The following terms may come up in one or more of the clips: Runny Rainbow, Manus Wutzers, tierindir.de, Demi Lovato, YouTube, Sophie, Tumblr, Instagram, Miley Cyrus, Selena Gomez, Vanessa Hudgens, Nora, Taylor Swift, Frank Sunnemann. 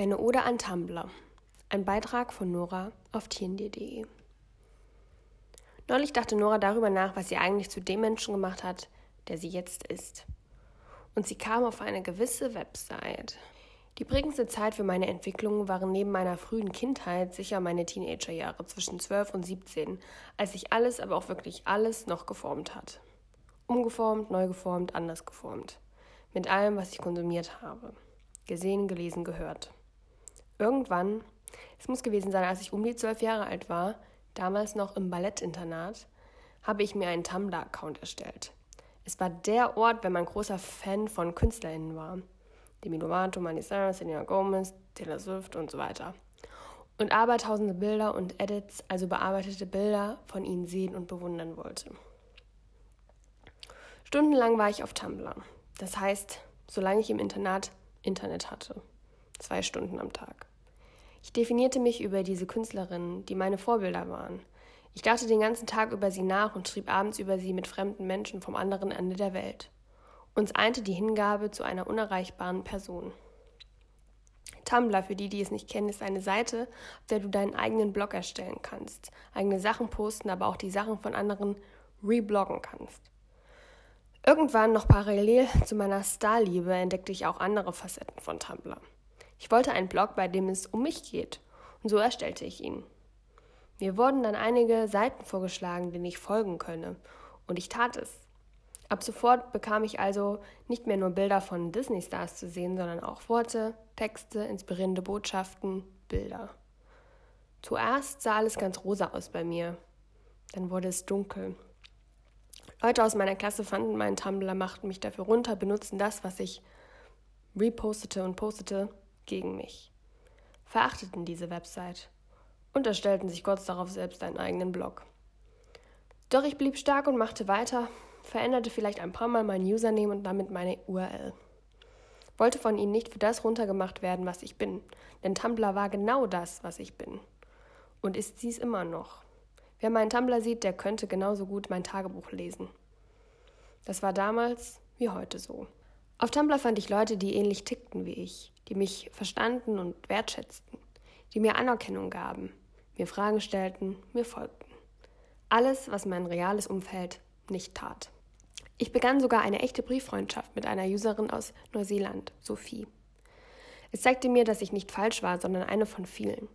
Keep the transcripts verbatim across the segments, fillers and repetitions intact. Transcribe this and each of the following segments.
Eine Ode an Tumblr. Ein Beitrag von Nora auf tierindir punkt de. Neulich dachte Nora darüber nach, was sie eigentlich zu dem Menschen gemacht hat, der sie jetzt ist. Und sie kam auf eine gewisse Website. Die prägendste Zeit für meine Entwicklung waren neben meiner frühen Kindheit sicher meine Teenagerjahre zwischen zwölf und siebzehn, als sich alles, aber auch wirklich alles noch geformt hat. Umgeformt, neu geformt, anders geformt. Mit allem, was ich konsumiert habe. Gesehen, gelesen, gehört. Irgendwann, es muss gewesen sein, als ich um die zwölf Jahre alt war, damals noch im Ballettinternat, habe ich mir einen Tumblr-Account erstellt. Es war der Ort, wenn man großer Fan von KünstlerInnen war. Demi Lovato, Miley Cyrus, Selena Gomez, Taylor Swift und so weiter. Und abertausende Bilder und Edits, also bearbeitete Bilder, von ihnen sehen und bewundern wollte. Stundenlang war ich auf Tumblr. Das heißt, solange ich im Internat Internet hatte. Zwei Stunden am Tag. Ich definierte mich über diese Künstlerinnen, die meine Vorbilder waren. Ich dachte den ganzen Tag über sie nach und schrieb abends über sie mit fremden Menschen vom anderen Ende der Welt. Uns einte die Hingabe zu einer unerreichbaren Person. Tumblr, für die, die es nicht kennen, ist eine Seite, auf der du deinen eigenen Blog erstellen kannst, eigene Sachen posten, aber auch die Sachen von anderen rebloggen kannst. Irgendwann, noch parallel zu meiner Starliebe, entdeckte ich auch andere Facetten von Tumblr. Ich wollte einen Blog, bei dem es um mich geht, und so erstellte ich ihn. Mir wurden dann einige Seiten vorgeschlagen, denen ich folgen könne, und ich tat es. Ab sofort bekam ich also nicht mehr nur Bilder von Disney-Stars zu sehen, sondern auch Worte, Texte, inspirierende Botschaften, Bilder. Zuerst sah alles ganz rosa aus bei mir, dann wurde es dunkel. Leute aus meiner Klasse fanden meinen Tumblr, machten mich dafür runter, benutzten das, was ich repostete und postete, gegen mich, verachteten diese Website und erstellten sich kurz darauf selbst einen eigenen Blog. Doch ich blieb stark und machte weiter, veränderte vielleicht ein paar Mal mein Username und damit meine U R L. Wollte von ihnen nicht für das runtergemacht werden, was ich bin, denn Tumblr war genau das, was ich bin. Und ist sie es immer noch. Wer meinen Tumblr sieht, der könnte genauso gut mein Tagebuch lesen. Das war damals wie heute so. Auf Tumblr fand ich Leute, die ähnlich tickten wie ich, die mich verstanden und wertschätzten, die mir Anerkennung gaben, mir Fragen stellten, mir folgten. Alles, was mein reales Umfeld nicht tat. Ich begann sogar eine echte Brieffreundschaft mit einer Userin aus Neuseeland, Sophie. Es zeigte mir, dass ich nicht falsch war, sondern eine von vielen.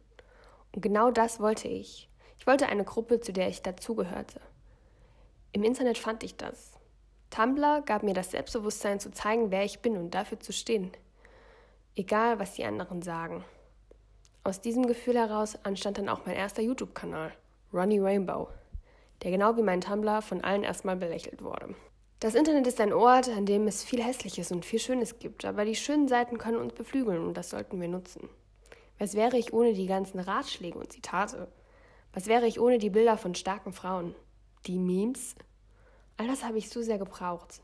Und genau das wollte ich. Ich wollte eine Gruppe, zu der ich dazugehörte. Im Internet fand ich das. Tumblr gab mir das Selbstbewusstsein, zu zeigen, wer ich bin und dafür zu stehen. Egal, was die anderen sagen. Aus diesem Gefühl heraus entstand dann auch mein erster YouTube-Kanal, Runny Rainbow, der genau wie mein Tumblr von allen erstmal belächelt wurde. Das Internet ist ein Ort, an dem es viel Hässliches und viel Schönes gibt, aber die schönen Seiten können uns beflügeln und das sollten wir nutzen. Was wäre ich ohne die ganzen Ratschläge und Zitate? Was wäre ich ohne die Bilder von starken Frauen? Die Memes? All das habe ich so sehr gebraucht.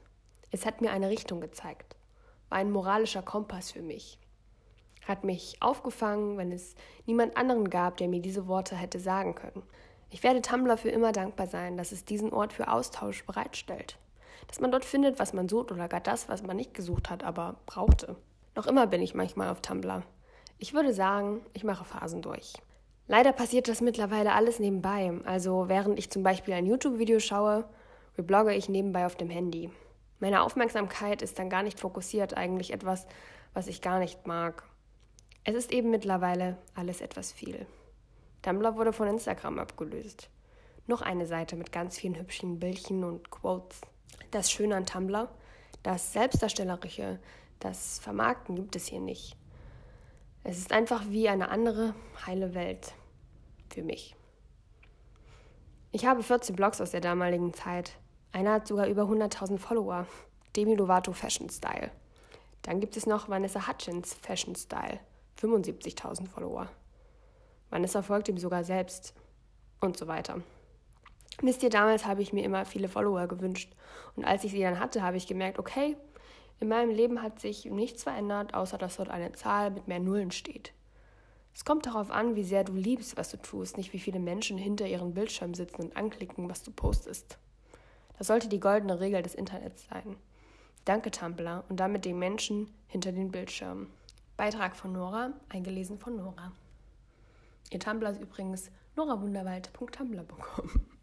Es hat mir eine Richtung gezeigt, war ein moralischer Kompass für mich. Hat mich aufgefangen, wenn es niemand anderen gab, der mir diese Worte hätte sagen können. Ich werde Tumblr für immer dankbar sein, dass es diesen Ort für Austausch bereitstellt. Dass man dort findet, was man sucht oder gar das, was man nicht gesucht hat, aber brauchte. Noch immer bin ich manchmal auf Tumblr. Ich würde sagen, ich mache Phasen durch. Leider passiert das mittlerweile alles nebenbei. Also während ich zum Beispiel ein YouTube-Video schaue, reblogge ich nebenbei auf dem Handy. Meine Aufmerksamkeit ist dann gar nicht fokussiert, eigentlich etwas, was ich gar nicht mag. Es ist eben mittlerweile alles etwas viel. Tumblr wurde von Instagram abgelöst. Noch eine Seite mit ganz vielen hübschen Bildchen und Quotes. Das Schöne an Tumblr, das Selbstdarstellerische, das Vermarkten gibt es hier nicht. Es ist einfach wie eine andere, heile Welt. Für mich. Ich habe vierzehn Blogs aus der damaligen Zeit. Einer hat sogar über hunderttausend Follower. Demi Lovato Fashion Style. Dann gibt es noch Vanessa Hudgens Fashion Style. fünfundsiebzigtausend Follower. Vanessa folgt ihm sogar selbst und so weiter. Wisst ihr, damals habe ich mir immer viele Follower gewünscht und als ich sie dann hatte, habe ich gemerkt, okay, in meinem Leben hat sich nichts verändert, außer dass dort eine Zahl mit mehr Nullen steht. Es kommt darauf an, wie sehr du liebst, was du tust, nicht wie viele Menschen hinter ihren Bildschirmen sitzen und anklicken, was du postest. Das sollte die goldene Regel des Internets sein. Danke Tumblr und damit den Menschen hinter den Bildschirmen. Beitrag von Nora, eingelesen von Nora. Ihr Tumblr ist übrigens norawunderwald punkt tumblr punkt com.